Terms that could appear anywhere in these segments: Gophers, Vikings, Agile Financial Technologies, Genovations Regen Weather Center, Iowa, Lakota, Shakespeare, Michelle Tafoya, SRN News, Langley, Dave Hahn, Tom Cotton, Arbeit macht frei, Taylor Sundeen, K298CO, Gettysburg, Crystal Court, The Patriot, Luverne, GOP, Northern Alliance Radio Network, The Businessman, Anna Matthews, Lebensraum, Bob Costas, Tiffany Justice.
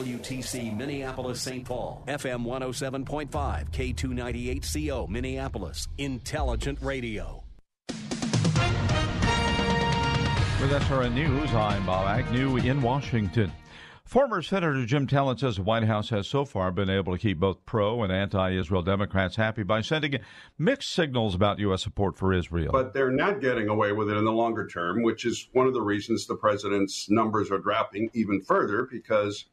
WTC Minneapolis, St. Paul, FM 107.5, K298CO, Minneapolis, Intelligent Radio. With SRN News, I'm Bob Agnew in Washington. Former Senator Jim Talent says the White House has so far been able to keep both pro- and anti-Israel Democrats happy by sending mixed signals about U.S. support for Israel. But they're not getting away with it in the longer term, which is one of the reasons the president's numbers are dropping even further, because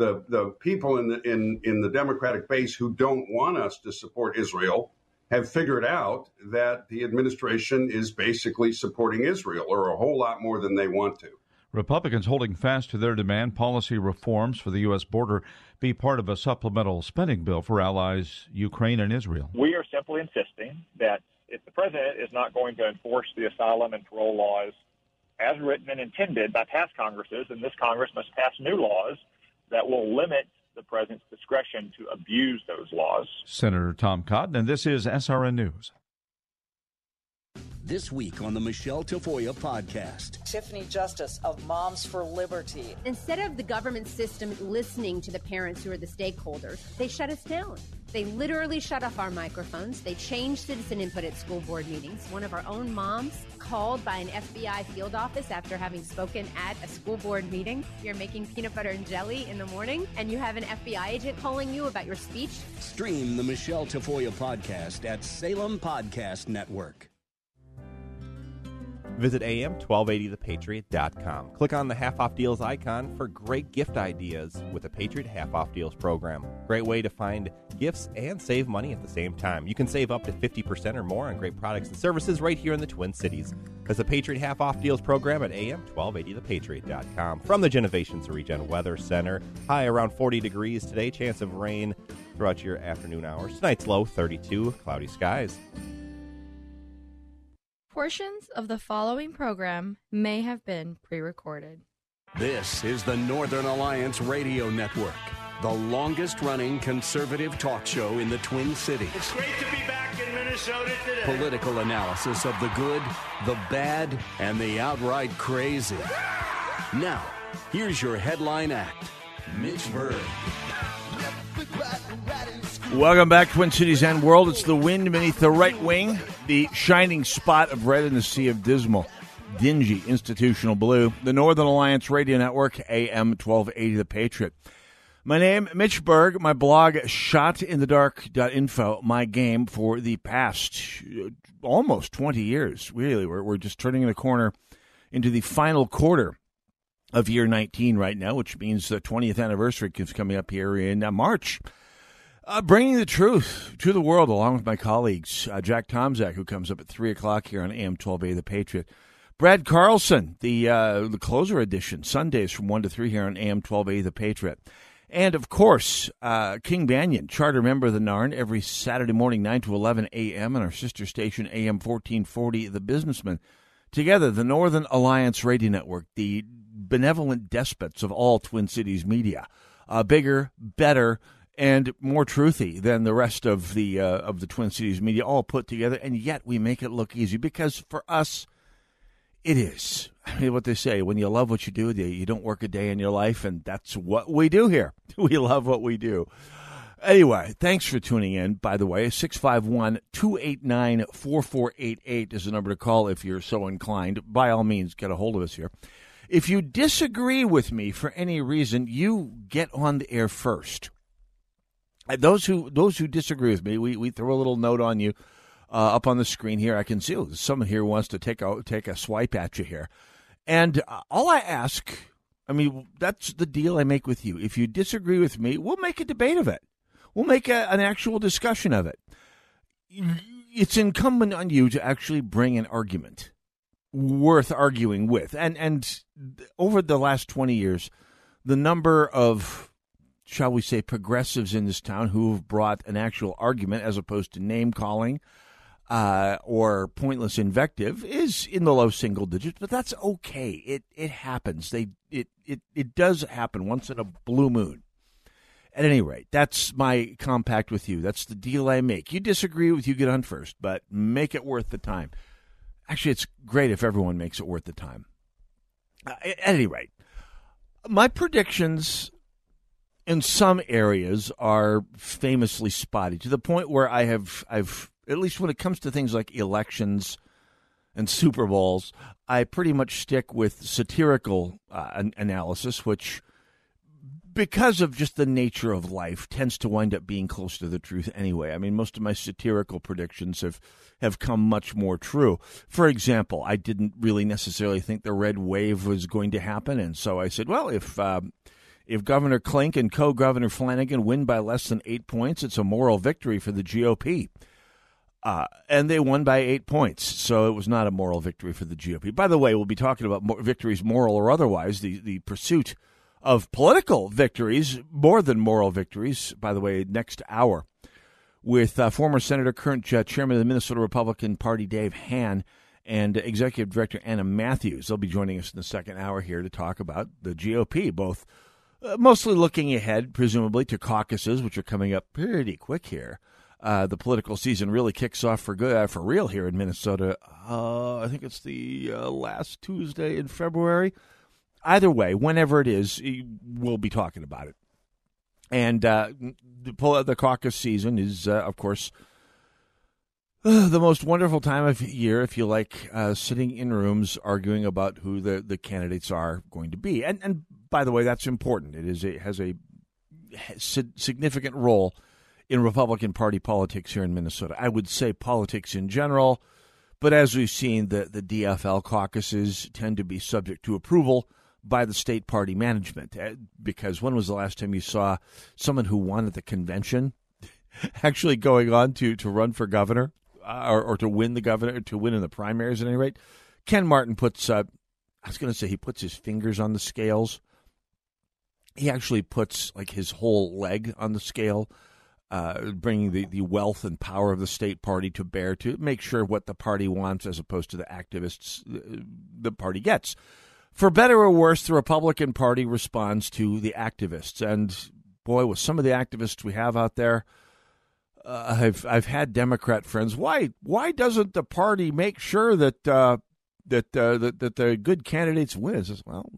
the people in the Democratic base who don't want us to support Israel have figured out that the administration is basically supporting Israel, or a whole lot more than they want to. Republicans holding fast to their demand policy reforms for the U.S. border be part of a supplemental spending bill for allies Ukraine and Israel. We are simply insisting that if the president is not going to enforce the asylum and parole laws as written and intended by past Congresses, then this Congress must pass new laws that will limit the president's discretion to abuse those laws. Senator Tom Cotton, and this is SRN News. This week on the Michelle Tafoya podcast. Tiffany Justice of Moms for Liberty. Instead of the government system listening to the parents who are the stakeholders, they shut us down. They literally shut off our microphones. They changed citizen input at school board meetings. One of our own moms called by an FBI field office after having spoken at a school board meeting. You're making peanut butter and jelly in the morning, and you have an FBI agent calling you about your speech. Stream the Michelle Tafoya podcast at Salem Podcast Network. Visit am1280thepatriot.com. Click on the half-off deals icon for great gift ideas with the Patriot half-off deals program. Great way to find gifts and save money at the same time. You can save up to 50% or more on great products and services right here in the Twin Cities. That's the Patriot half-off deals program at am1280thepatriot.com. From the Genovations Regen Weather Center, high around 40 degrees today, chance of rain throughout your afternoon hours. Tonight's low, 32, cloudy skies. Portions of the following program may have been pre-recorded. This is the Northern Alliance Radio Network, the longest-running conservative talk show in the Twin Cities. It's great to be back in Minnesota today. Political analysis of the good, the bad, and the outright crazy. Now, here's your headline act, Mitch Berg. Welcome back, Twin Cities and world. It's the wind beneath the right wing, the shining spot of red in the sea of dismal, dingy, institutional blue. The Northern Alliance Radio Network, AM 1280 The Patriot. My name, Mitch Berg. My blog, shotinthedark.info, my game for the past almost 20 years. Really, we're just turning the corner into the final quarter of year 19 right now, which means the 20th anniversary is coming up here in March. Bringing the truth to the world, along with my colleagues, Jack Tomzak, who comes up at 3 o'clock here on AM 1280 The Patriot. Brad Carlson, the closer edition, Sundays from 1 to 3 here on AM 1280 The Patriot. And, of course, King Banyan, charter member of the NARN, every Saturday morning, 9 to 11 a.m. on our sister station, AM 1440 The Businessman. Together, the Northern Alliance Radio Network, the benevolent despots of all Twin Cities media. Bigger, better, and more truthy than the rest of the Twin Cities media all put together, and yet we make it look easy because for us, it is. I mean, what they say, when you love what you do, you don't work a day in your life, and that's what we do here. We love what we do. Anyway, thanks for tuning in, by the way. 651-289-4488 is the number to call if you're so inclined. By all means, get a hold of us here. If you disagree with me for any reason, you get on the air first. Those who disagree with me, we throw a little note on you up on the screen here. I can see someone here wants to take a swipe at you here. And all I ask, I mean, that's the deal I make with you. If you disagree with me, we'll make a debate of it. We'll make an actual discussion of it. It's incumbent on you to actually bring an argument worth arguing with. And over the last 20 years, the number of shall we say, progressives in this town who have brought an actual argument as opposed to name-calling or pointless invective is in the low single digits, but that's okay. It happens. It does happen once in a blue moon. At any rate, that's my compact with you. That's the deal I make. You disagree with, you get on first, but make it worth the time. Actually, it's great if everyone makes it worth the time. At any rate, my predictions in some areas are famously spotty, to the point where I've at least when it comes to things like elections and Super Bowls, I pretty much stick with satirical analysis, which, because of just the nature of life, tends to wind up being close to the truth anyway. I mean, most of my satirical predictions have come much more true. For example, I didn't really necessarily think the red wave was going to happen, and so I said, well, if Governor Klink and co-Governor Flanagan win by less than 8 points, it's a moral victory for the GOP. And they won by 8 points, so it was not a moral victory for the GOP. By the way, we'll be talking about victories, moral or otherwise, the pursuit of political victories, more than moral victories, by the way, next hour, with former Senator, current Chairman of the Minnesota Republican Party, Dave Hahn, and Executive Director Anna Matthews. They'll be joining us in the second hour here to talk about the GOP, both mostly looking ahead, presumably, to caucuses, which are coming up pretty quick here. The political season really kicks off for good, for real here in Minnesota. I think it's the last Tuesday in February. Either way, whenever it is, we'll be talking about it. And the caucus season is, of course, the most wonderful time of year, if you like, sitting in rooms arguing about who the candidates are going to be. And by the way, that's important. It has a significant role in Republican Party politics here in Minnesota. I would say politics in general, but as we've seen, the DFL caucuses tend to be subject to approval by the state party management, because when was the last time you saw someone who won at the convention actually going on to run for governor or to win the governor, to win in the primaries at any rate? Ken Martin puts his fingers on the scales. He actually puts like his whole leg on the scale, bringing the wealth and power of the state party to bear to make sure what the party wants as opposed to the activists the party gets. For better or worse, the Republican Party responds to the activists. And boy, with some of the activists we have out there, I've had Democrat friends. Why doesn't the party make sure that the good candidates win? Well,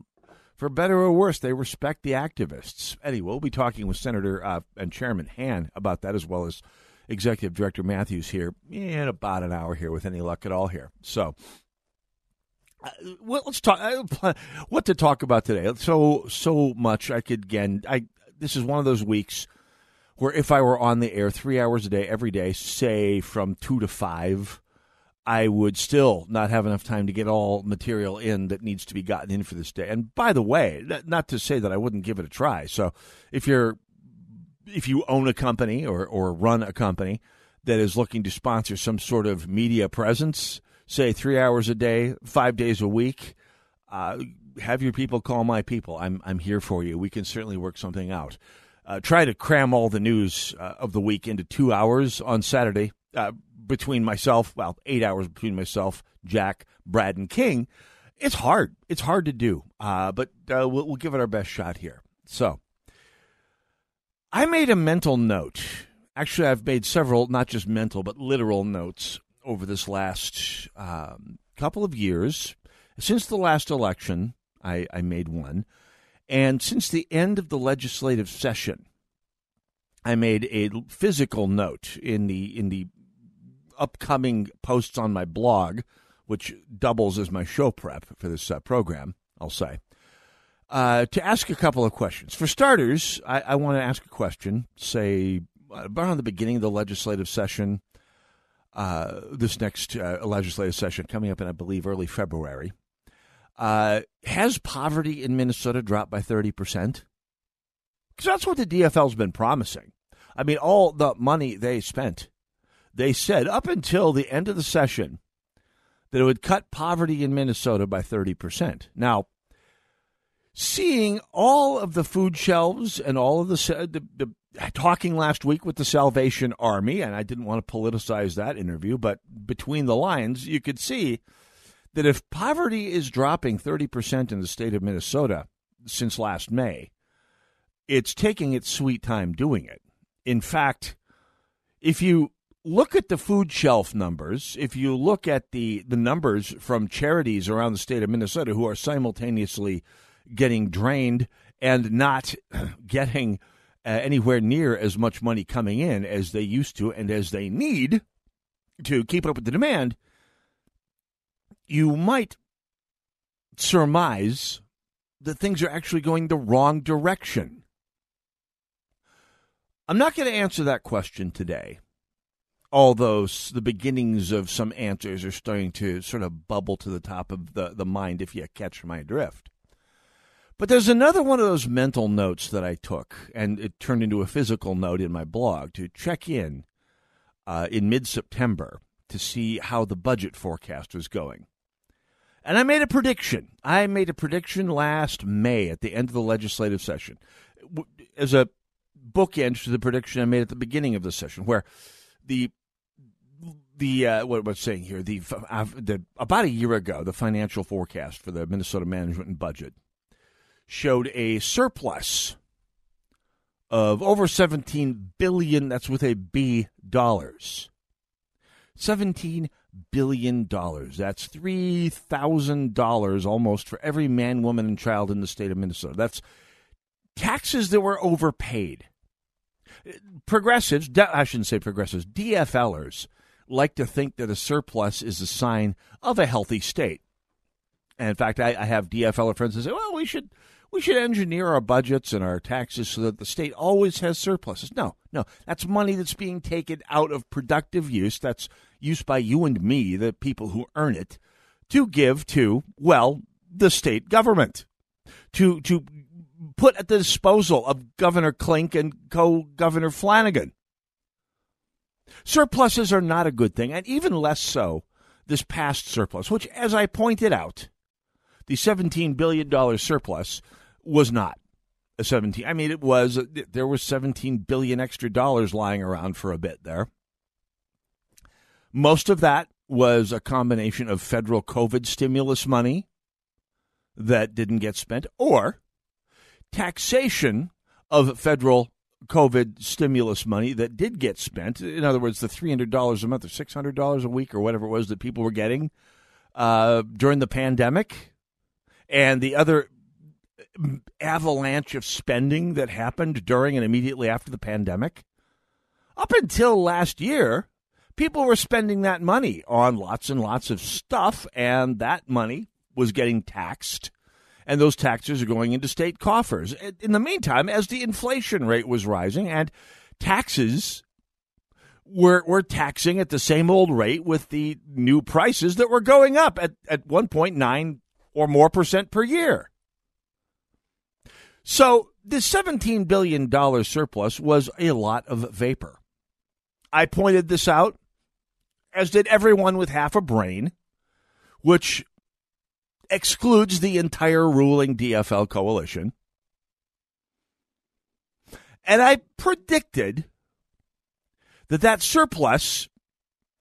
for better or worse, they respect the activists. Anyway, we'll be talking with Senator and Chairman Hahn about that, as well as Executive Director Matthews here in about an hour here, with any luck at all here. So well, let's talk what to talk about today. So much I could, again, this is one of those weeks where if I were on the air 3 hours a day, every day, say from 2 to 5, I would still not have enough time to get all material in that needs to be gotten in for this day. And by the way, not to say that I wouldn't give it a try. So if you own a company or run a company that is looking to sponsor some sort of media presence, say 3 hours a day, 5 days a week, have your people call my people. I'm here for you. We can certainly work something out. Try to cram all the news of the week into 2 hours on Saturday. Between myself, 8 hours between myself, Jack, Brad, and King, it's hard. It's hard to do, but we'll give it our best shot here. So I made a mental note. Actually, I've made several, not just mental, but literal notes over this last couple of years. Since the last election, I made one. And since the end of the legislative session, I made a physical note in the upcoming posts on my blog, which doubles as my show prep for this program, I'll say, to ask a couple of questions. For starters, I want to ask a question, say, around the beginning of the legislative session, this next legislative session coming up in, I believe, early February. Has poverty in Minnesota dropped by 30%? Because that's what the DFL's been promising. I mean, all the money they spent, they said up until the end of the session that it would cut poverty in Minnesota by 30%. Now, seeing all of the food shelves and all of the talking last week with the Salvation Army, and I didn't want to politicize that interview, but between the lines, you could see that if poverty is dropping 30% in the state of Minnesota since last May, it's taking its sweet time doing it. In fact, if you look at the food shelf numbers, if you look at the numbers from charities around the state of Minnesota who are simultaneously getting drained and not getting anywhere near as much money coming in as they used to and as they need to keep up with the demand, you might surmise that things are actually going the wrong direction. I'm not going to answer that question today, although the beginnings of some answers are starting to sort of bubble to the top of the mind, if you catch my drift. But there's another one of those mental notes that I took, and it turned into a physical note in my blog, to check in mid-September to see how the budget forecast was going. And I made a prediction. I made a prediction last May at the end of the legislative session, as a bookend to the prediction I made at the beginning of the session, where about a year ago, the financial forecast for the Minnesota Management and Budget showed a surplus of over $17 billion, that's with a B, dollars. $17 billion. That's $3,000 almost for every man, woman, and child in the state of Minnesota. That's taxes that were overpaid. Progressives, I shouldn't say progressives, DFLers like to think that a surplus is a sign of a healthy state. And in fact, I have DFLer friends that say, well, we should engineer our budgets and our taxes so that the state always has surpluses. No, that's money that's being taken out of productive use. That's used by you and me, the people who earn it, to give to, well, the state government, to put at the disposal of Governor Klink and co-Governor Flanagan. Surpluses are not a good thing, and even less so this past surplus, which, as I pointed out, the $17 billion surplus was not a there was $17 billion extra dollars lying around for a bit there. Most of that was a combination of federal COVID stimulus money that didn't get spent or taxation of federal COVID stimulus money that did get spent. In other words, the $300 a month or $600 a week or whatever it was that people were getting during the pandemic, and the other avalanche of spending that happened during and immediately after the pandemic. Up until last year, people were spending that money on lots and lots of stuff, and that money was getting taxed, and those taxes are going into state coffers. In the meantime, as the inflation rate was rising and taxes were taxing at the same old rate with the new prices that were going up at 1.9% or more percent per year. So this $17 billion surplus was a lot of vapor. I pointed this out, as did everyone with half a brain, which excludes the entire ruling DFL coalition. And I predicted that surplus,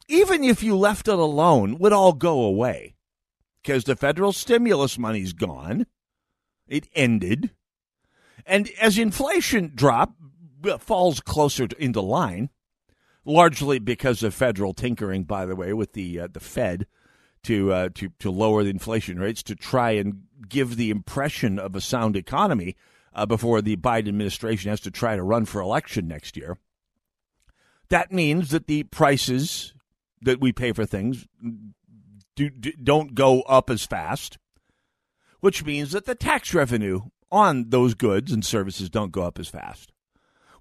even if you left it alone, would all go away, because the federal stimulus money's gone. It ended. And as inflation falls closer into line, largely because of federal tinkering, by the way, with the Fed to lower the inflation rates to try and give the impression of a sound economy before the Biden administration has to try to run for election next year. That means that the prices that we pay for things don't go up as fast, which means that the tax revenue on those goods and services don't go up as fast,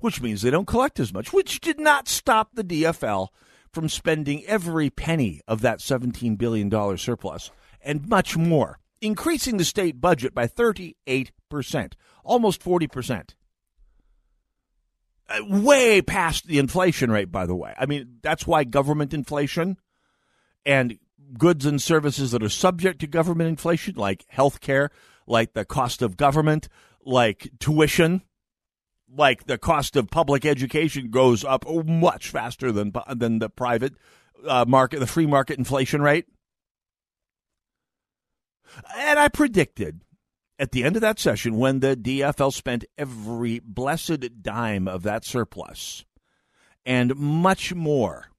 which means they don't collect as much, which did not stop the DFL from spending every penny of that $17 billion surplus and much more, increasing the state budget by 38%, almost 40%. Way past the inflation rate, by the way. I mean, that's why government inflation and goods and services that are subject to government inflation, like health care, like the cost of government, like tuition, like the cost of public education goes up much faster than the private market, the free market inflation rate. And I predicted at the end of that session, when the DFL spent every blessed dime of that surplus and much more,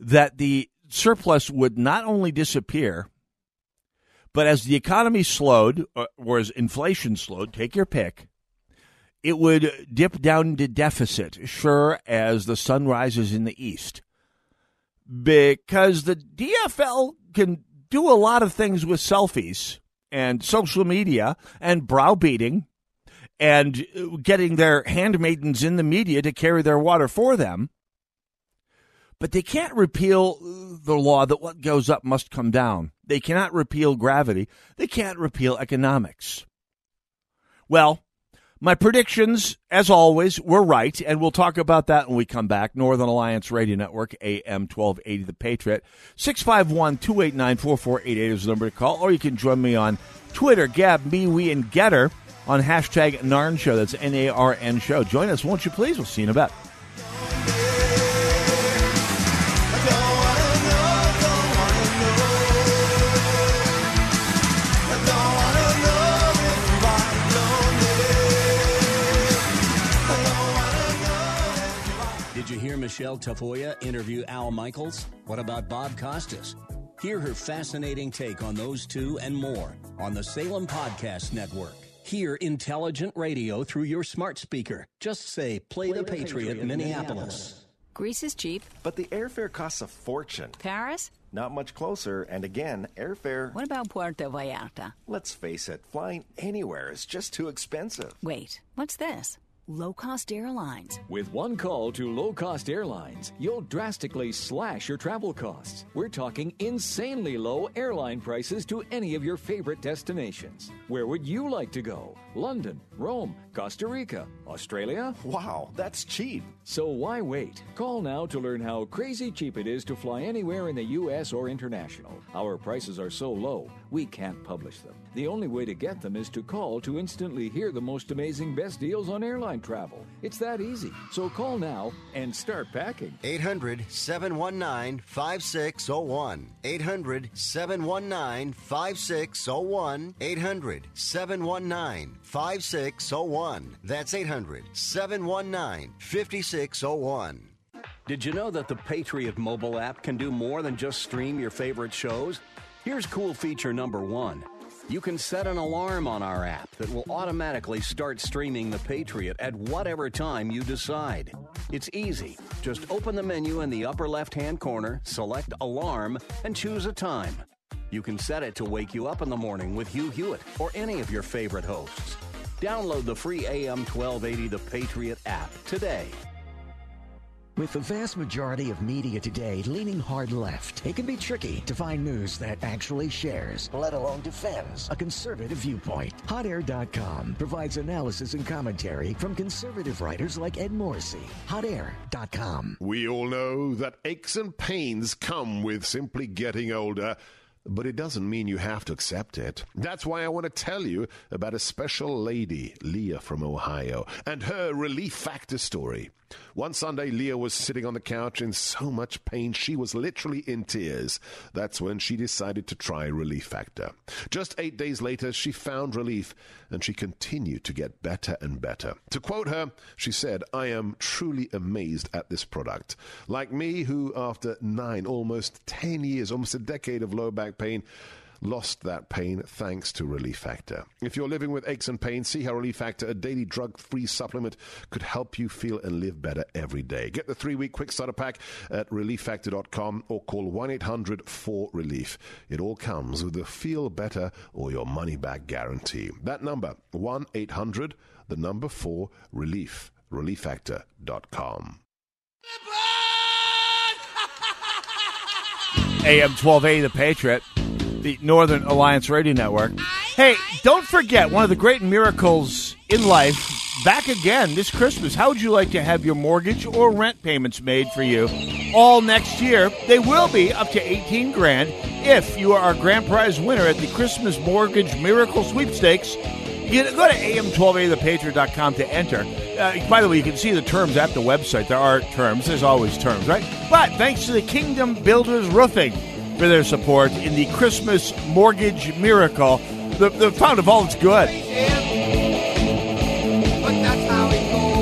that the surplus would not only disappear, but as the economy slowed or as inflation slowed, take your pick, it would dip down to deficit, sure as the sun rises in the east. Because the DFL can do a lot of things with selfies and social media and browbeating and getting their handmaidens in the media to carry their water for them. But they can't repeal the law that what goes up must come down. They cannot repeal gravity. They can't repeal economics. Well, my predictions, as always, were right, and we'll talk about that when we come back. Northern Alliance Radio Network, AM 1280, The Patriot. 651-289-4488 is the number to call, or you can join me on Twitter, Gab, me, we, and Getter on hashtag NARN Show. That's N-A-R-N Show. Join us, won't you please? We'll see you in a bit. Did you hear Michelle Tafoya interview Al Michaels? What about Bob Costas? Hear her fascinating take on those two and more on the Salem Podcast Network. Hear intelligent radio through your smart speaker. Just say, play the Patriot Minneapolis. Greece is cheap. But the airfare costs a fortune. Paris? Not much closer, and again, airfare... What about Puerto Vallarta? Let's face it, flying anywhere is just too expensive. Wait, what's this? Low-cost airlines. With one call to low-cost airlines, you'll drastically slash your travel costs. We're talking insanely low airline prices to any of your favorite destinations. Where would you like to go? London, Rome, Costa Rica, Australia? Wow, that's cheap. So why wait? Call now to learn how crazy cheap it is to fly anywhere in the U.S. or international. Our prices are so low, we can't publish them. The only way to get them is to call to instantly hear the most amazing best deals on airline travel. It's that easy. So call now and start packing. 800-719-5601. 800-719-5601. 800-719-5601. That's 800-719-5601. Did you know that the Patriot mobile app can do more than just stream your favorite shows? Here's cool feature number 1. You can set an alarm on our app that will automatically start streaming The Patriot at whatever time you decide. It's easy. Just open the menu in the upper left-hand corner, select Alarm, and choose a time. You can set it to wake you up in the morning with Hugh Hewitt or any of your favorite hosts. Download the free AM 1280 The Patriot app today. With the vast majority of media today leaning hard left, it can be tricky to find news that actually shares, let alone defends, a conservative viewpoint. Hotair.com provides analysis and commentary from conservative writers like Ed Morrissey. Hotair.com. We all know that aches and pains come with simply getting older, but it doesn't mean you have to accept it. That's why I want to tell you about a special lady, Leah from Ohio, and her Relief Factor story. One Sunday, Leah was sitting on the couch in so much pain, she was literally in tears. That's when she decided to try Relief Factor. Just 8 days later, she found relief, and she continued to get better and better. To quote her, she said, "I am truly amazed at this product. Like me, who after 9, almost 10 years, almost a decade of low back pain, lost that pain thanks to Relief Factor." If you're living with aches and pains, see how Relief Factor, a daily drug-free supplement, could help you feel and live better every day. Get the 3-week quick starter pack at ReliefFactor.com or call 1-800-4-RELIEF. It all comes with a feel better or your money back guarantee. That number, 1-800, the number 4, relief, ReliefFactor.com. AM 1280, The Patriot. The Northern Alliance Radio Network. Hey, don't forget, one of the great miracles in life, back again this Christmas. How would you like to have your mortgage or rent payments made for you all next year. They will be up to $18,000 if you are our grand prize winner at the Christmas Mortgage Miracle Sweepstakes. You go to am1280thepatriot.com to enter. By the way, you can see the terms at the website. There are terms. There's always terms, right? But thanks to the Kingdom Builders Roofing for their support in the Christmas Mortgage Miracle, the fount of all that's good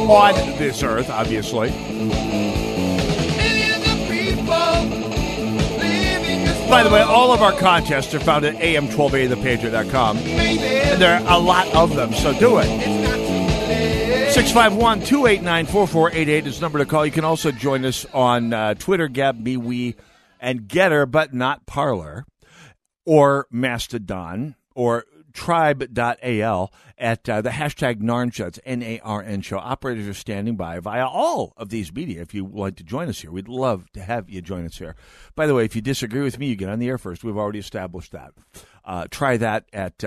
on this earth, obviously. By the way, all of our contests are found at am1280thepatriot.com. And there are a lot of them, so do it. 651-289-4488 is the number to call. You can also join us on Twitter, Gab, MeWe, and Getter, but not Parler, or Mastodon, or tribe.al at the hashtag NARN Show. It's NARN Show. Operators are standing by via all of these media if you would like to join us here. We'd love to have you join us here. By the way, if you disagree with me, you get on the air first. We've already established that. Try that at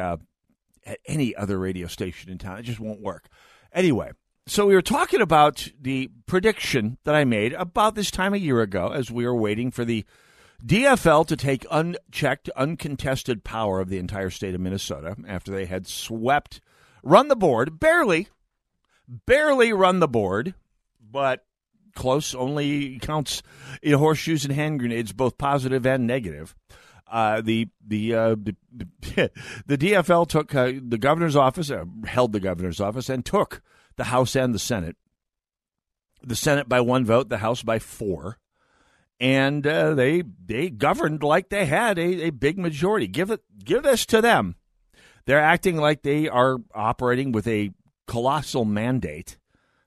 any other radio station in town. It just won't work. Anyway, so we were talking about the prediction that I made about this time a year ago as we were waiting for the DFL to take unchecked, uncontested power of the entire state of Minnesota after they had swept, run the board, barely run the board, but close only counts in horseshoes and hand grenades, both positive and negative. The DFL took the governor's office, held the governor's office, and took the House and the Senate. The Senate by 1 vote, the House by 4. And they governed like they had a big majority. Give this to them. They're acting like they are operating with a colossal mandate.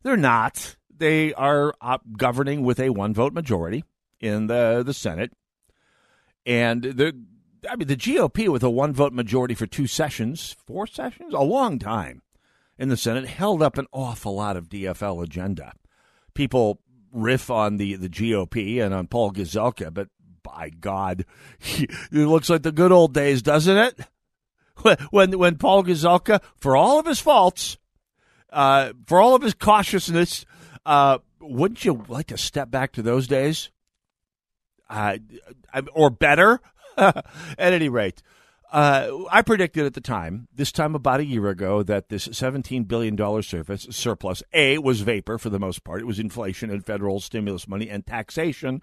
They're not. They are governing with a 1-vote majority in the Senate. And the GOP with a 1-vote majority for 2 sessions, 4 sessions, a long time in the Senate, held up an awful lot of DFL agenda. People riff on the GOP and on Paul Gazelka, but by God, it looks like the good old days, doesn't it? When Paul Gazelka, for all of his faults, for all of his cautiousness, wouldn't you like to step back to those days? Or better? At any rate, I predicted at the time, this time about a year ago, that this $17 billion surplus, A, was vapor for the most part. It was inflation and federal stimulus money and taxation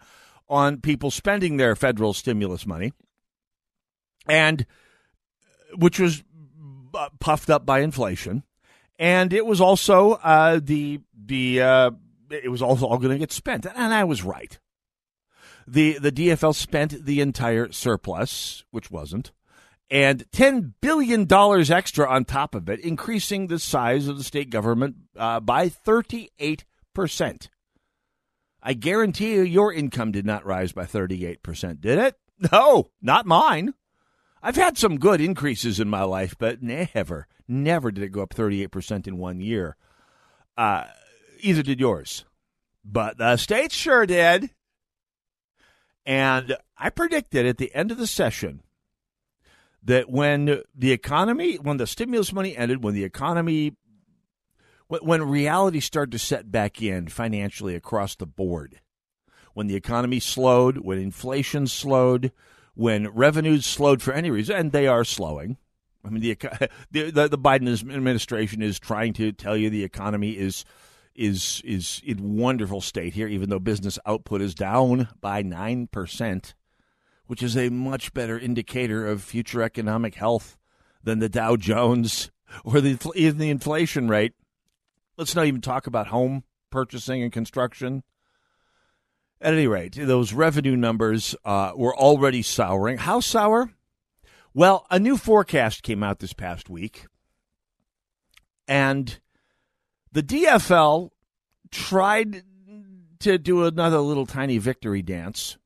on people spending their federal stimulus money, and which was puffed up by inflation. And it was also it was also all going to get spent. And I was right. The DFL spent the entire surplus, which wasn't, and $10 billion extra on top of it, increasing the size of the state government by 38%. I guarantee you your income did not rise by 38%, did it? No, not mine. I've had some good increases in my life, but never did it go up 38% in 1 year. Either did yours. But the state sure did. And I predicted at the end of the session that when the stimulus money ended, when reality started to set back in financially across the board, when the economy slowed, when inflation slowed, when revenues slowed for any reason, and they are slowing. I mean, the Biden administration is trying to tell you the economy is in wonderful state here, even though business output is down by 9%. Which is a much better indicator of future economic health than the Dow Jones or the inflation rate. Let's not even talk about home purchasing and construction. At any rate, those revenue numbers were already souring. How sour? Well, a new forecast came out this past week, and the DFL tried to do another little tiny victory dance.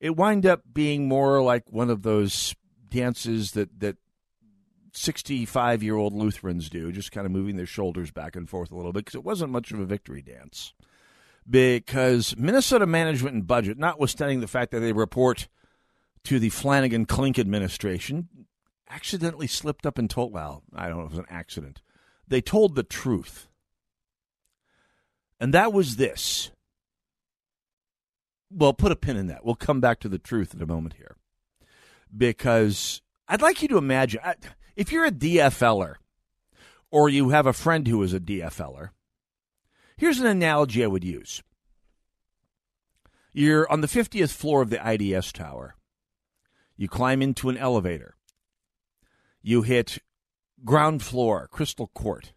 It wound up being more like one of those dances that 65-year-old Lutherans do, just kind of moving their shoulders back and forth a little bit, because it wasn't much of a victory dance. Because Minnesota Management and Budget, notwithstanding the fact that they report to the Flanagan-Klink administration, accidentally slipped up and told, well, I don't know if it was an accident. They told the truth. And that was this. well, put a pin in that. We'll come back to the truth in a moment here. Because I'd like you to imagine, if you're a DFLer or you have a friend who is a DFLer, here's an analogy I would use. You're on the 50th floor of the IDS tower. You climb into an elevator. You hit ground floor, Crystal Court.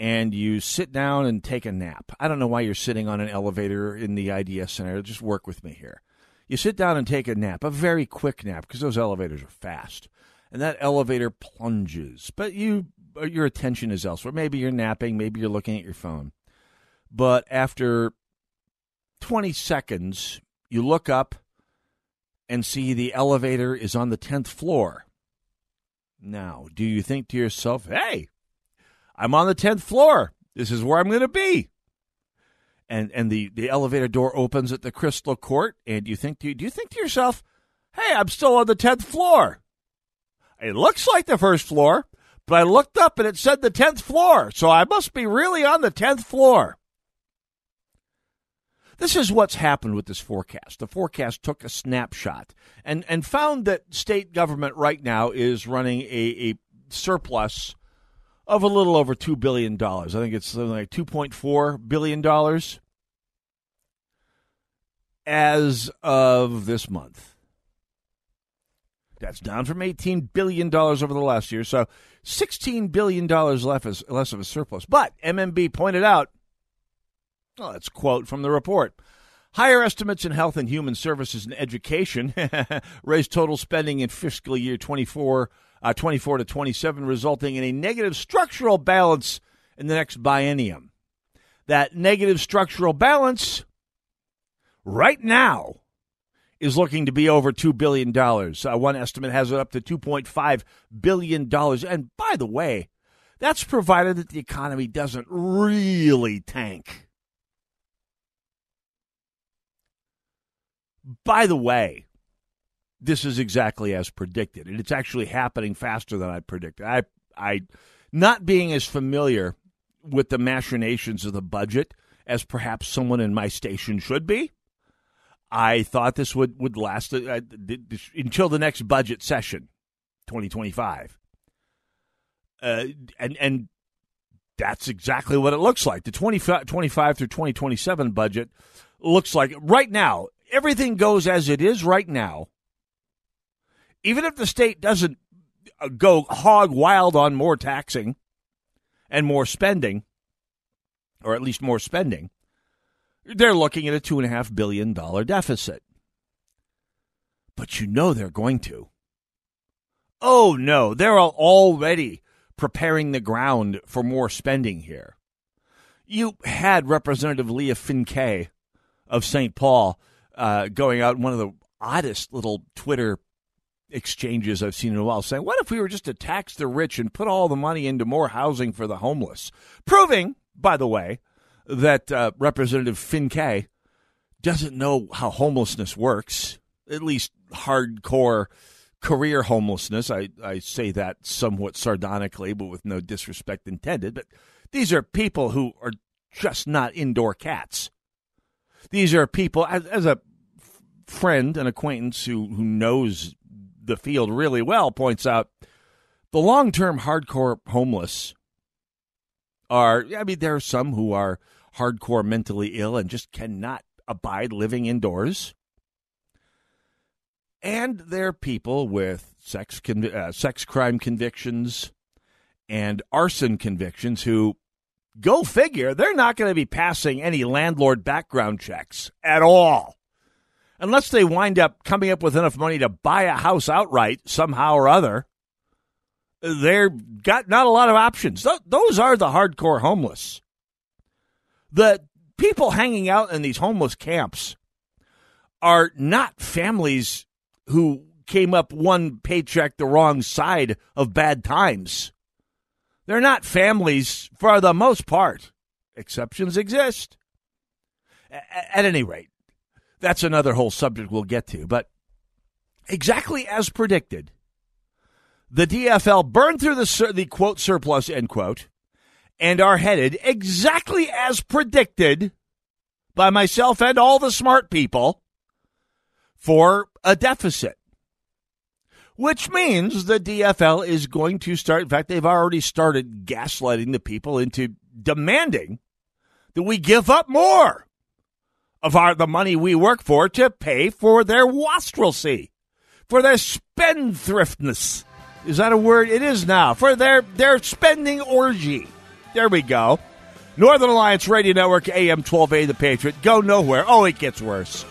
And you sit down and take a nap. I don't know why you're sitting on an elevator in the IDS Center. Just work with me here. You sit down and take a nap, a very quick nap, because those elevators are fast. And that elevator plunges. But your attention is elsewhere. Maybe you're napping. Maybe you're looking at your phone. But after 20 seconds, you look up and see the elevator is on the 10th floor. Now, do you think to yourself, hey, I'm on the 10th floor. This is where I'm going to be. And the elevator door opens at the Crystal Court, and do you think to yourself, hey, I'm still on the 10th floor. It looks like the first floor, but I looked up and it said the 10th floor, so I must be really on the 10th floor. This is what's happened with this forecast. The forecast took a snapshot and found that state government right now is running a surplus of a little over $2 billion. I think it's something like $2.4 billion as of this month. That's down from $18 billion over the last year, so $16 billion less of a surplus. But MMB pointed out, well, that's a quote from the report. Higher estimates in health and human services and education raised total spending in fiscal year 24 to 27, resulting in a negative structural balance in the next biennium. That negative structural balance right now is looking to be over $2 billion. One estimate has it up to $2.5 billion. And by the way, that's provided that the economy doesn't really tank. By the way, this is exactly as predicted, and it's actually happening faster than I predicted. I not being as familiar with the machinations of the budget as perhaps someone in my station should be, I thought this would last until the next budget session, 2025. And that's exactly what it looks like. The 2025 through 2027 budget looks like right now. Everything goes as it is right now. Even if the state doesn't go hog wild on more taxing and more spending, or at least more spending, they're looking at a $2.5 billion deficit. But you know they're going to. Oh, no, they're already preparing the ground for more spending here. You had Representative Leah Fincay of St. Paul going out in one of the oddest little Twitter exchanges I've seen in a while, saying, what if we were just to tax the rich and put all the money into more housing for the homeless? Proving, by the way, that Representative Fincay doesn't know how homelessness works, at least hardcore career homelessness. I say that somewhat sardonically, but with no disrespect intended. But these are people who are just not indoor cats. These are people, as a friend, an acquaintance who knows the field really well, points out, the long-term hardcore homeless are, there are some who are hardcore mentally ill and just cannot abide living indoors. And there are people with sex crime convictions and arson convictions who, go figure, they're not going to be passing any landlord background checks at all. Unless they wind up coming up with enough money to buy a house outright somehow or other, they've got not a lot of options. Those are the hardcore homeless. The people hanging out in these homeless camps are not families who came up one paycheck the wrong side of bad times. They're not families for the most part. Exceptions exist. At any rate, that's another whole subject we'll get to. But exactly as predicted, the DFL burned through the quote surplus, end quote, and are headed exactly as predicted by myself and all the smart people for a deficit, which means the DFL is going to start. In fact, they've already started gaslighting the people into demanding that we give up more of the money we work for to pay for their wastrelcy, for their spendthriftness. Is that a word? It is now. For their spending orgy. There we go. Northern Alliance Radio Network, AM 1280, The Patriot. Go nowhere. Oh, it gets worse.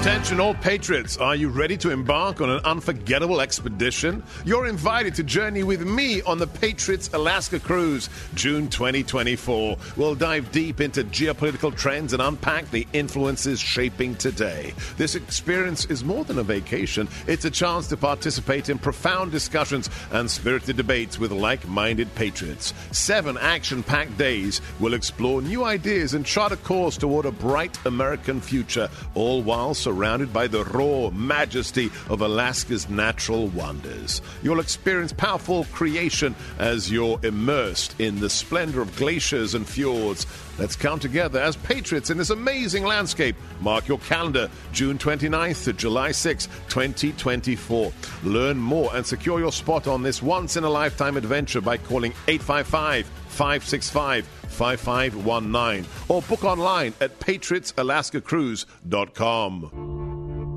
Attention all patriots, are you ready to embark on an unforgettable expedition? You're invited to journey with me on the Patriots Alaska Cruise, June 2024. We'll dive deep into geopolitical trends and unpack the influences shaping today. This experience is more than a vacation. It's a chance to participate in profound discussions and spirited debates with like-minded patriots. 7 action-packed days will explore new ideas and chart a course toward a bright American future, all while surrounded by the raw majesty of Alaska's natural wonders. You'll experience powerful creation as you're immersed in the splendor of glaciers and fjords. Let's come together as patriots in this amazing landscape. Mark your calendar, June 29th to July 6th, 2024. Learn more and secure your spot on this once-in-a-lifetime adventure by calling 855-565-5519 or book online at patriotsalaskacruise.com.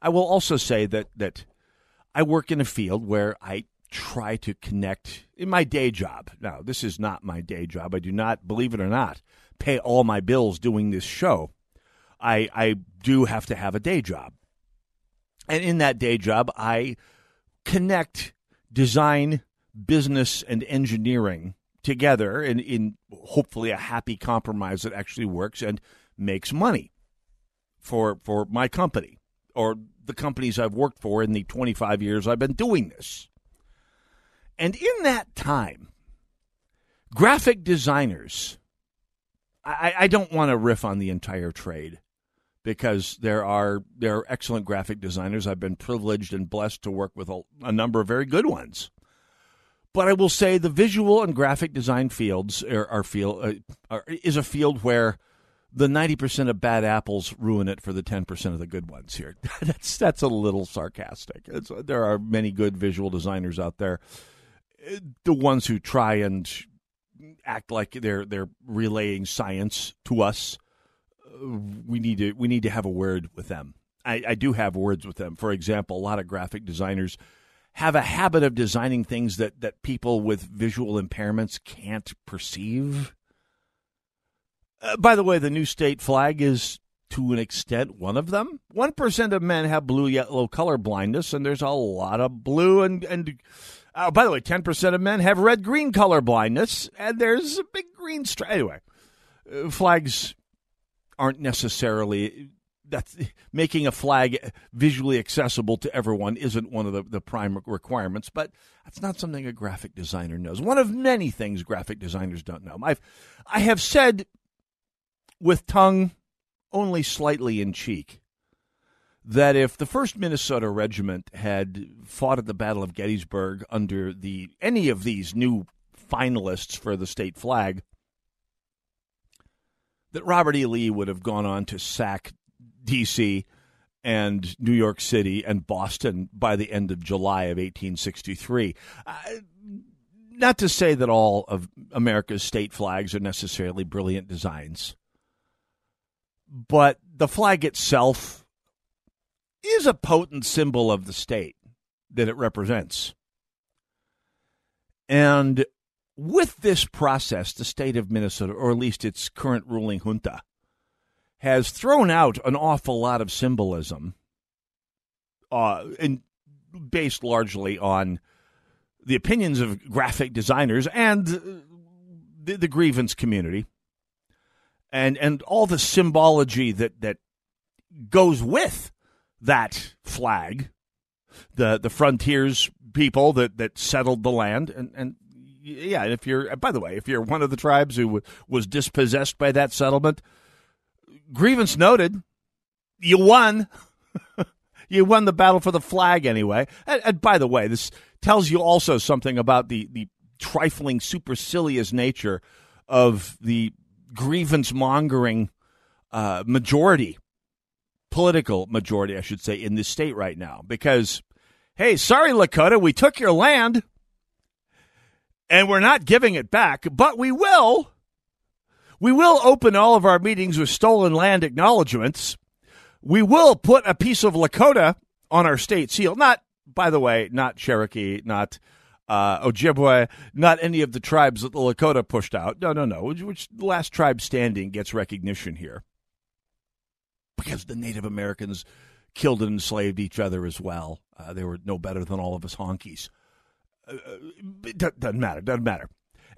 I will also say that I work in a field where I try to connect in my day job. Now, this is not my day job. I do not, believe it or not, pay all my bills doing this show. I do have to have a day job. And in that day job, I connect design, business, and engineering together in hopefully a happy compromise that actually works and makes money for my company or the companies I've worked for in the 25 years I've been doing this. And in that time, graphic designers, I don't want to riff on the entire trade because there are excellent graphic designers. I've been privileged and blessed to work with a number of very good ones. But I will say the visual and graphic design fields is a field where the 90% of bad apples ruin it for the 10% of the good ones here. That's a little sarcastic. There are many good visual designers out there. The ones who try and act like they're relaying science to us, we need to have a word with them. I do have words with them. For example, a lot of graphic designers have a habit of designing things that people with visual impairments can't perceive. By the way, the new state flag is, to an extent, one of them. 1% of men have blue-yellow color blindness, and there's a lot of blue and by the way, 10% of men have red-green color blindness, and there's a big green stripe. Anyway, flags aren't necessarily making a flag visually accessible to everyone isn't one of the prime requirements, but that's not something a graphic designer knows. One of many things graphic designers don't know. I have said, with tongue only slightly in cheek, that if the 1st Minnesota Regiment had fought at the Battle of Gettysburg under any of these new finalists for the state flag, that Robert E. Lee would have gone on to sack D.C. and New York City and Boston by the end of July of 1863. Not to say that all of America's state flags are necessarily brilliant designs, but the flag itself is a potent symbol of the state that it represents. And with this process, the state of Minnesota, or at least its current ruling junta, has thrown out an awful lot of symbolism, and based largely on the opinions of graphic designers and the grievance community, and all the symbology that goes with that flag, the frontiers people that settled the land, and yeah, and if you're one of the tribes who was dispossessed by that settlement, grievance noted, you won. You won the battle for the flag anyway. And by the way, this tells you also something about the trifling, supercilious nature of the grievance-mongering political majority, I should say, in this state right now. Because, hey, sorry, Lakota, we took your land, and we're not giving it back, but we will. We will open all of our meetings with stolen land acknowledgments. We will put a piece of Lakota on our state seal. Not, by the way, not Cherokee, not Ojibwe, not any of the tribes that the Lakota pushed out. No. Which the last tribe standing gets recognition here. Because the Native Americans killed and enslaved each other as well. They were no better than all of us honkies. Doesn't matter.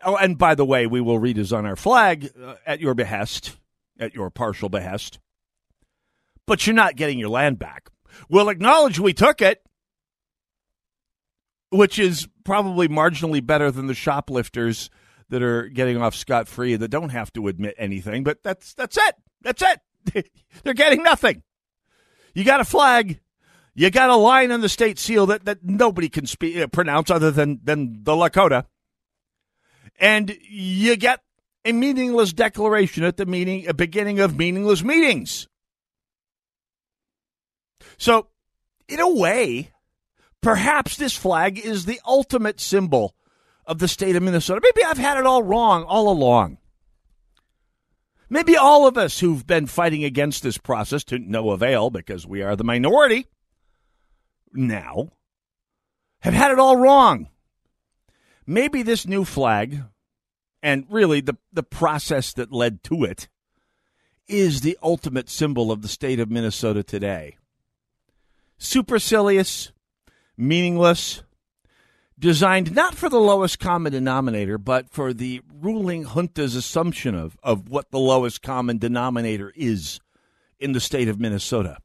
Oh, and by the way, we will redesign our flag at your behest, at your partial behest. But you're not getting your land back. We'll acknowledge we took it, which is probably marginally better than the shoplifters that are getting off scot-free that don't have to admit anything. But that's it. They're getting nothing. You got a flag. You got a line on the state seal that nobody can pronounce other than the Lakota. And you get a meaningless declaration at the beginning of meaningless meetings. So, in a way, perhaps this flag is the ultimate symbol of the state of Minnesota. Maybe I've had it all wrong all along. Maybe all of us who've been fighting against this process to no avail, because we are the minority now, have had it all wrong. Maybe this new flag, and really the process that led to it, is the ultimate symbol of the state of Minnesota today. Supercilious, meaningless, designed not for the lowest common denominator, but for the ruling junta's assumption of what the lowest common denominator is in the state of Minnesota.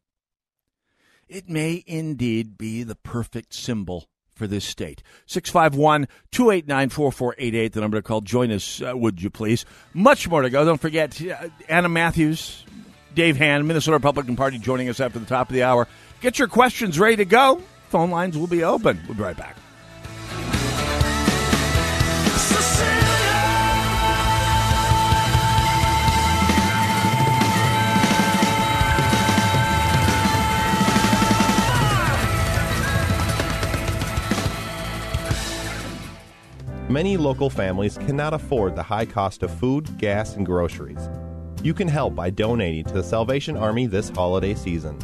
It may indeed be the perfect symbol for this state. 651-289-4488, the number to call. Join us, would you please. Much more to go. Don't forget, Anna Matthews, Dave Hand, Minnesota Republican Party, joining us after the top of the hour. Get your questions ready to go. Phone lines will be open. We'll be right back. Many local families cannot afford the high cost of food, gas, and groceries. You can help by donating to the Salvation Army this holiday season.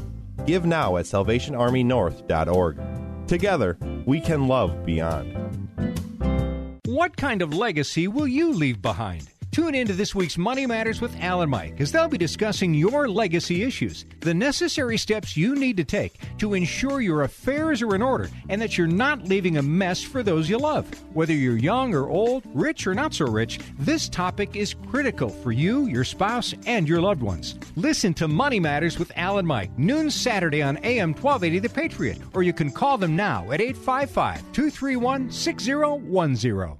Give now at salvationarmynorth.org. Together, we can love beyond. What kind of legacy will you leave behind? Tune into this week's Money Matters with Al and Mike as they'll be discussing your legacy issues, the necessary steps you need to take to ensure your affairs are in order and that you're not leaving a mess for those you love. Whether you're young or old, rich or not so rich, this topic is critical for you, your spouse, and your loved ones. Listen to Money Matters with Al and Mike, noon Saturday on AM 1280 The Patriot, or you can call them now at 855-231-6010.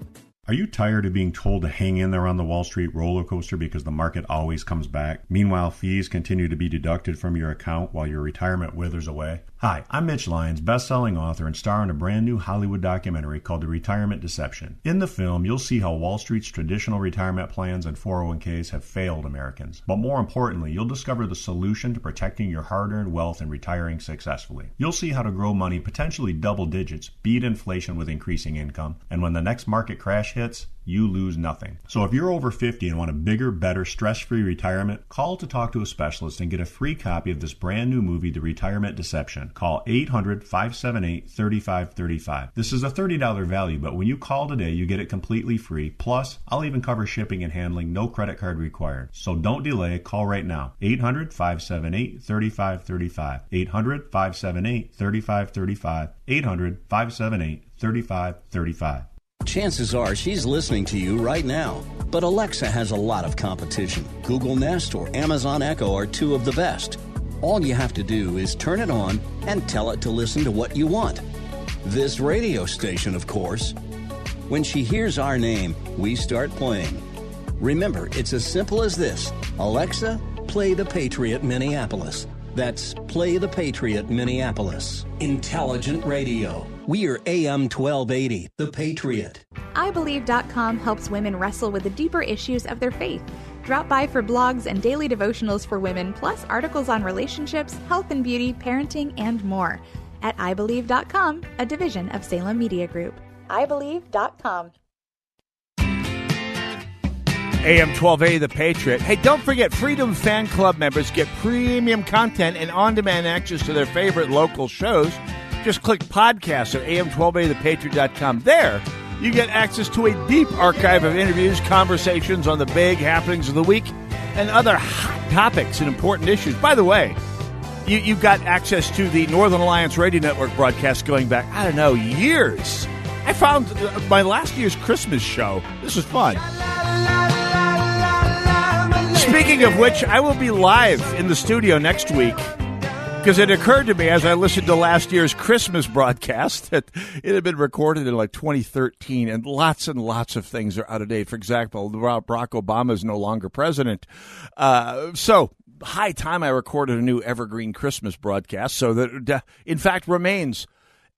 Are you tired of being told to hang in there on the Wall Street roller coaster because the market always comes back? Meanwhile, fees continue to be deducted from your account while your retirement withers away? Hi, I'm Mitch Lyons, best-selling author and star in a brand new Hollywood documentary called The Retirement Deception. In the film, you'll see how Wall Street's traditional retirement plans and 401ks have failed Americans. But more importantly, you'll discover the solution to protecting your hard-earned wealth and retiring successfully. You'll see how to grow money potentially double digits, beat inflation with increasing income, and when the next market crash hits, you lose nothing. So if you're over 50 and want a bigger, better, stress-free retirement, call to talk to a specialist and get a free copy of this brand new movie, The Retirement Deception. Call 800-578-3535. This is a $30 value, but when you call today, you get it completely free. Plus, I'll even cover shipping and handling, no credit card required. So don't delay. Call right now. 800-578-3535. 800-578-3535. 800-578-3535. Chances are she's listening to you right now. But Alexa has a lot of competition. Google Nest or Amazon Echo are two of the best. All you have to do is turn it on and tell it to listen to what you want. This radio station, of course. When she hears our name, we start playing. Remember, it's as simple as this. Alexa, play The Patriot Minneapolis. That's Play The Patriot Minneapolis. Intelligent radio. We are AM 1280, The Patriot. IBelieve.com helps women wrestle with the deeper issues of their faith. Drop by for blogs and daily devotionals for women, plus articles on relationships, health and beauty, parenting, and more. At IBelieve.com, a division of Salem Media Group. IBelieve.com. AM 1280, The Patriot. Hey, don't forget, Freedom Fan Club members get premium content and on-demand access to their favorite local shows. Just click podcasts at am1280thepatriot.com. There, you get access to a deep archive of interviews, conversations on the big happenings of the week, and other hot topics and important issues. By the way, you got access to the Northern Alliance Radio Network broadcast going back, I don't know, years. I found my last year's Christmas show. This was fun. Speaking of which, I will be live in the studio next week. Because it occurred to me as I listened to last year's Christmas broadcast that it had been recorded in like 2013, and lots of things are out of date. For example, Barack Obama is no longer president. So high time I recorded a new evergreen Christmas broadcast so that, in fact, remains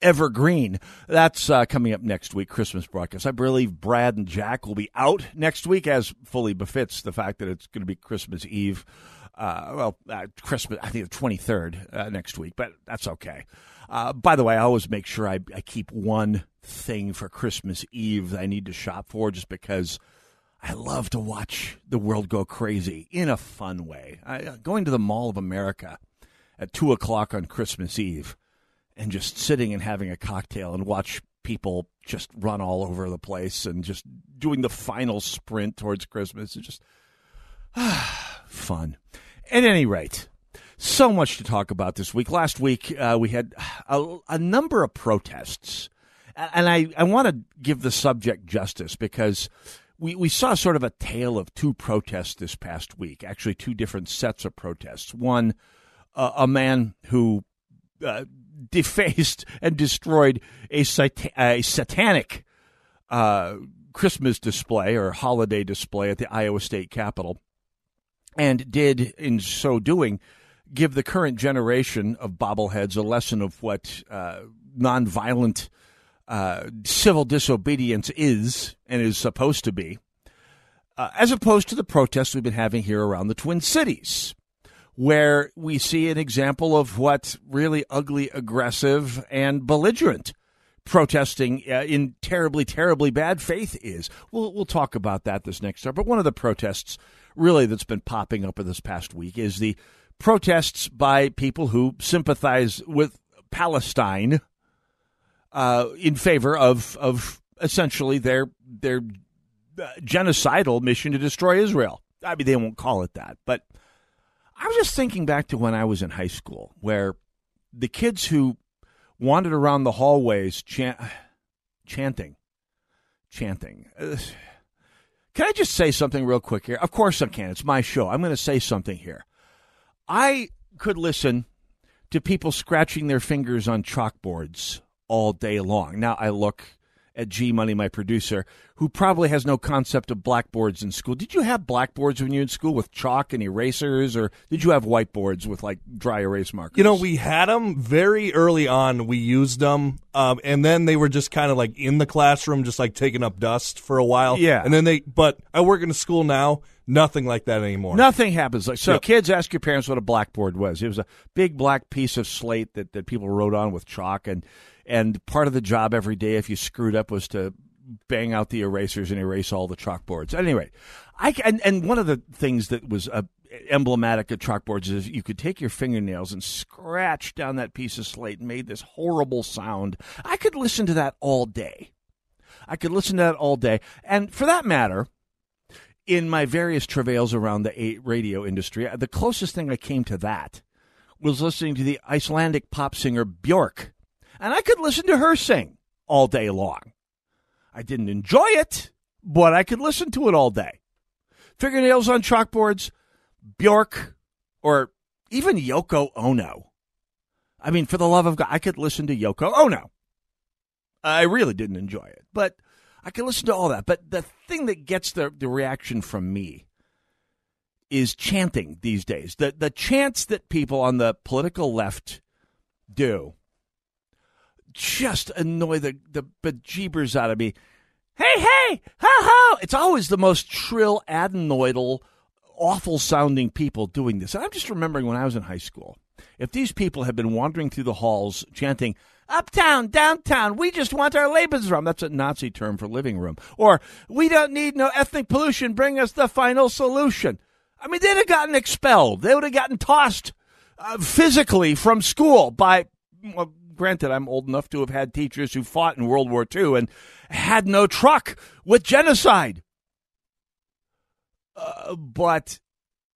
evergreen. That's coming up next week, Christmas broadcast. I believe Brad and Jack will be out next week, as fully befits the fact that it's going to be Christmas Eve. Christmas, I think the 23rd next week, but that's okay. By the way, I always make sure I keep one thing for Christmas Eve that I need to shop for, just because I love to watch the world go crazy in a fun way. Going to the Mall of America at 2 o'clock on Christmas Eve and just sitting and having a cocktail and watch people just run all over the place and just doing the final sprint towards Christmas is just fun. At any rate, so much to talk about this week. Last week, we had a number of protests, and I want to give the subject justice because we saw sort of a tale of two protests this past week, actually two different sets of protests. One, a man who defaced and destroyed a satanic Christmas display or holiday display at the Iowa State Capitol. And did, in so doing, give the current generation of bobbleheads a lesson of what nonviolent civil disobedience is and is supposed to be, as opposed to the protests we've been having here around the Twin Cities, where we see an example of what really ugly, aggressive, and belligerent protesting in terribly, terribly bad faith is. We'll talk about that this next hour. But one of the protests really that's been popping up in this past week is the protests by people who sympathize with Palestine in favor of essentially their genocidal mission to destroy Israel. I mean, they won't call it that. But I was just thinking back to when I was in high school, where the kids who wandered around the hallways chanting. Can I just say something real quick here? Of course I can. It's my show. I'm going to say something here. I could listen to people scratching their fingers on chalkboards all day long. Now I look at G Money, my producer, who probably has no concept of blackboards in school. Did you have blackboards when you were in school with chalk and erasers, or did you have whiteboards with like dry erase markers? You know, we had them very early on. We used them, and then they were just kind of like in the classroom, just like taking up dust for a while. Yeah, and then But I work in a school now. Nothing like that anymore. Nothing happens. So kids, ask your parents what a blackboard was. It was a big black piece of slate that people wrote on with chalk, and part of the job every day, if you screwed up, was to bang out the erasers and erase all the chalkboards. Anyway, and one of the things that was emblematic of chalkboards is you could take your fingernails and scratch down that piece of slate and made this horrible sound. I could listen to that all day. And for that matter, in my various travails around the radio industry, the closest thing I came to that was listening to the Icelandic pop singer Björk. And I could listen to her sing all day long. I didn't enjoy it, but I could listen to it all day. Fingernails on chalkboards, Björk, or even Yoko Ono. I mean, for the love of God, I could listen to Yoko Ono. I really didn't enjoy it, but I can listen to all that. But the thing that gets the reaction from me is chanting these days. The chants that people on the political left do just annoy the bejeebers out of me. Hey, hey, ho, ho. It's always the most shrill, adenoidal, awful-sounding people doing this. And I'm just remembering when I was in high school, if these people had been wandering through the halls chanting, "Uptown, downtown, we just want our Lebensraum." That's a Nazi term for living room. Or, "We don't need no ethnic pollution, bring us the final solution." I mean, they'd have gotten expelled. They would have gotten tossed physically from school by, well, granted, I'm old enough to have had teachers who fought in World War II and had no truck with genocide. But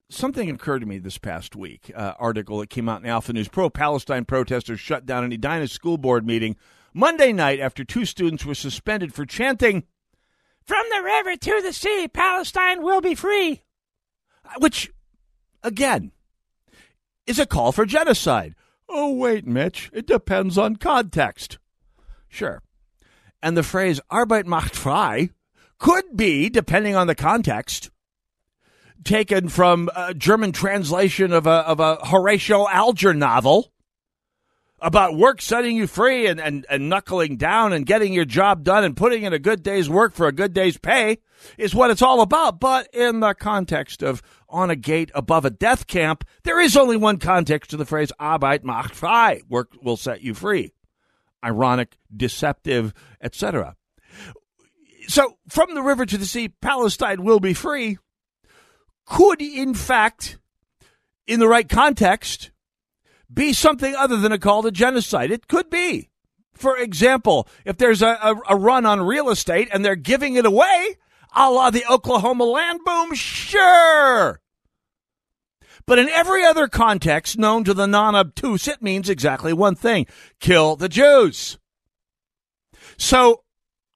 something occurred to me this past week, article that came out in Alpha News. Pro-Palestine protesters shut down an Edina school board meeting Monday night after two students were suspended for chanting, "From the river to the sea, Palestine will be free," which, again, is a call for genocide. Oh, wait, Mitch, it depends on context. Sure. And the phrase Arbeit macht frei could be, depending on the context, taken from a German translation of a Horatio Alger novel about work setting you free and knuckling down and getting your job done and putting in a good day's work for a good day's pay is what it's all about. But in the context of on a gate above a death camp, there is only one context to the phrase Arbeit macht frei, work will set you free. Ironic, deceptive, etc. So from the river to the sea, Palestine will be free could, in fact, in the right context, be something other than a call to genocide. It could be. For example, if there's a run on real estate and they're giving it away, a la the Oklahoma land boom, sure. But in every other context known to the non-obtuse, it means exactly one thing: kill the Jews. So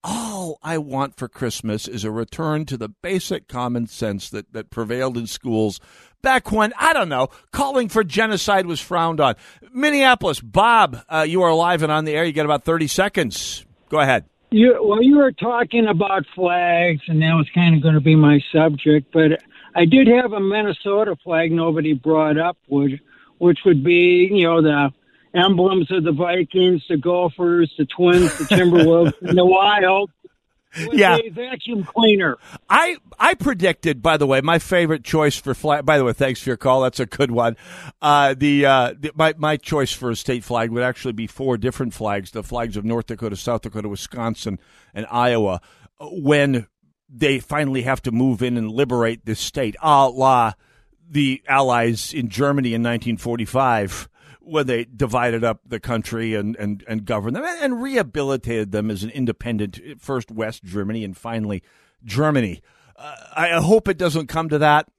all I want for Christmas is a return to the basic common sense that prevailed in schools back when, I don't know, calling for genocide was frowned on. Minneapolis, Bob, you are live and on the air. You got about 30 seconds. Go ahead. You were talking about flags, and that was kind of going to be my subject, but I did have a Minnesota flag nobody brought up, which would be, the emblems of the Vikings, the Gophers, the Twins, the Timberwolves, and the Wild. Yeah, a vacuum cleaner. I predicted, by the way, my favorite choice for flag. By the way, thanks for your call. That's a good one. My choice for a state flag would actually be four different flags: the flags of North Dakota, South Dakota, Wisconsin, and Iowa. When they finally have to move in and liberate this state, a la the Allies in Germany in 1945. When they divided up the country and governed them and rehabilitated them as an independent, first West Germany and finally Germany. I hope it doesn't come to that.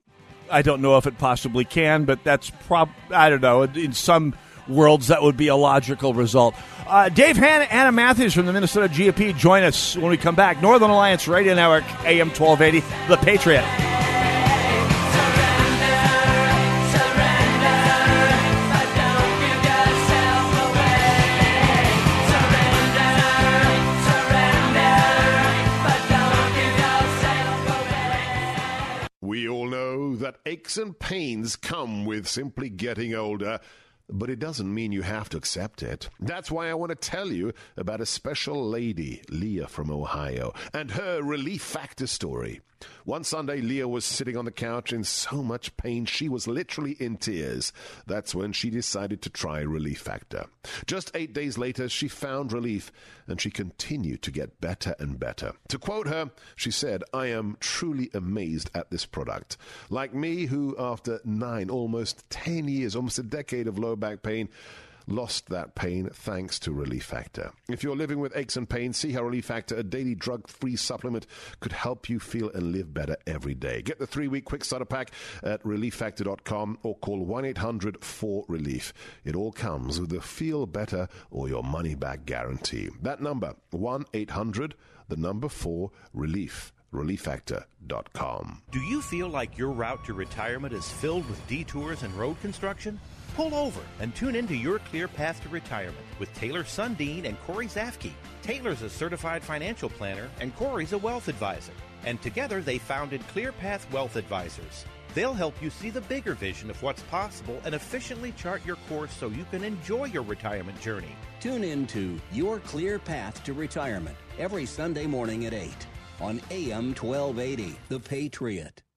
I don't know if it possibly can, but that's I don't know. In some worlds, that would be a logical result. Dave Hanna, Anna Matthews from the Minnesota GOP, join us when we come back. Northern Alliance Radio Network, AM 1280, The Patriot. We all know that aches and pains come with simply getting older, but it doesn't mean you have to accept it. That's why I want to tell you about a special lady, Leah from Ohio, and her Relief Factor story. One Sunday, Leah was sitting on the couch in so much pain, she was literally in tears. That's when she decided to try Relief Factor. Just 8 days later, she found relief, and she continued to get better and better. To quote her, she said, "I am truly amazed at this product. Like me, who after 9, almost 10 years, almost a decade of low back pain, lost that pain thanks to Relief Factor." If you're living with aches and pains, see how Relief Factor, a daily drug-free supplement, could help you feel and live better every day. Get the 3-week quick starter pack at ReliefFactor.com or call 1-800-4-RELIEF. It all comes with a feel better or your money back guarantee. That number, 1-800, the number 4-RELIEF. ReliefFactor.com. Do you feel like your route to retirement is filled with detours and road construction? Pull over and tune into Your Clear Path to Retirement with Taylor Sundeen and Corey Zafke. Taylor's a certified financial planner and Corey's a wealth advisor. And together they founded Clear Path Wealth Advisors. They'll help you see the bigger vision of what's possible and efficiently chart your course so you can enjoy your retirement journey. Tune in to Your Clear Path to Retirement every Sunday morning at 8 on AM 1280, The Patriot.